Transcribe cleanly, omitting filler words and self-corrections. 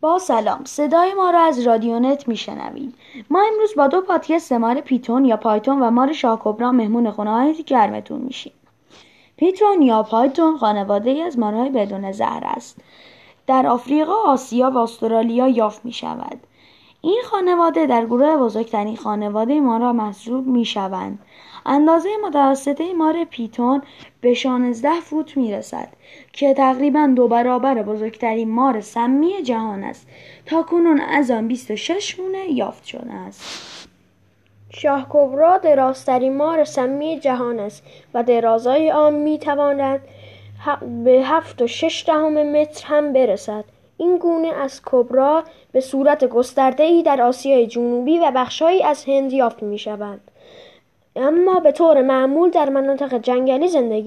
با سلام، صدای ما را از رادیونت میشنوید. ما امروز با دو پادکست مار پیتون یا پایتون و مار شاهکبرا مهمون خونه‌های گرمتون میشیم. پیتون یا پایتون خانواده‌ای از مارهای بدون زهر است. در آفریقا، آسیا و استرالیا یافت میشود. این خانواده در گروه بزرگترین خانواده مارها محسوب میشوند. اندازه متوسطه مار پیتون به 16 فوت میرسد که تقریباً 2 برابر بزرگترین مار سمی جهان است. تاکنون از آن 26 مونه یافت شده است. شاهکبرا درازترین مار سمی جهان است و درازای آن میتواند به 7.6 متر هم برسد. این گونه از کبرا به صورت گسترده‌ای در آسیای جنوبی و بخش‌هایی از هند یافت می‌شوند، اما به طور معمول در مناطق جنگلی زندگی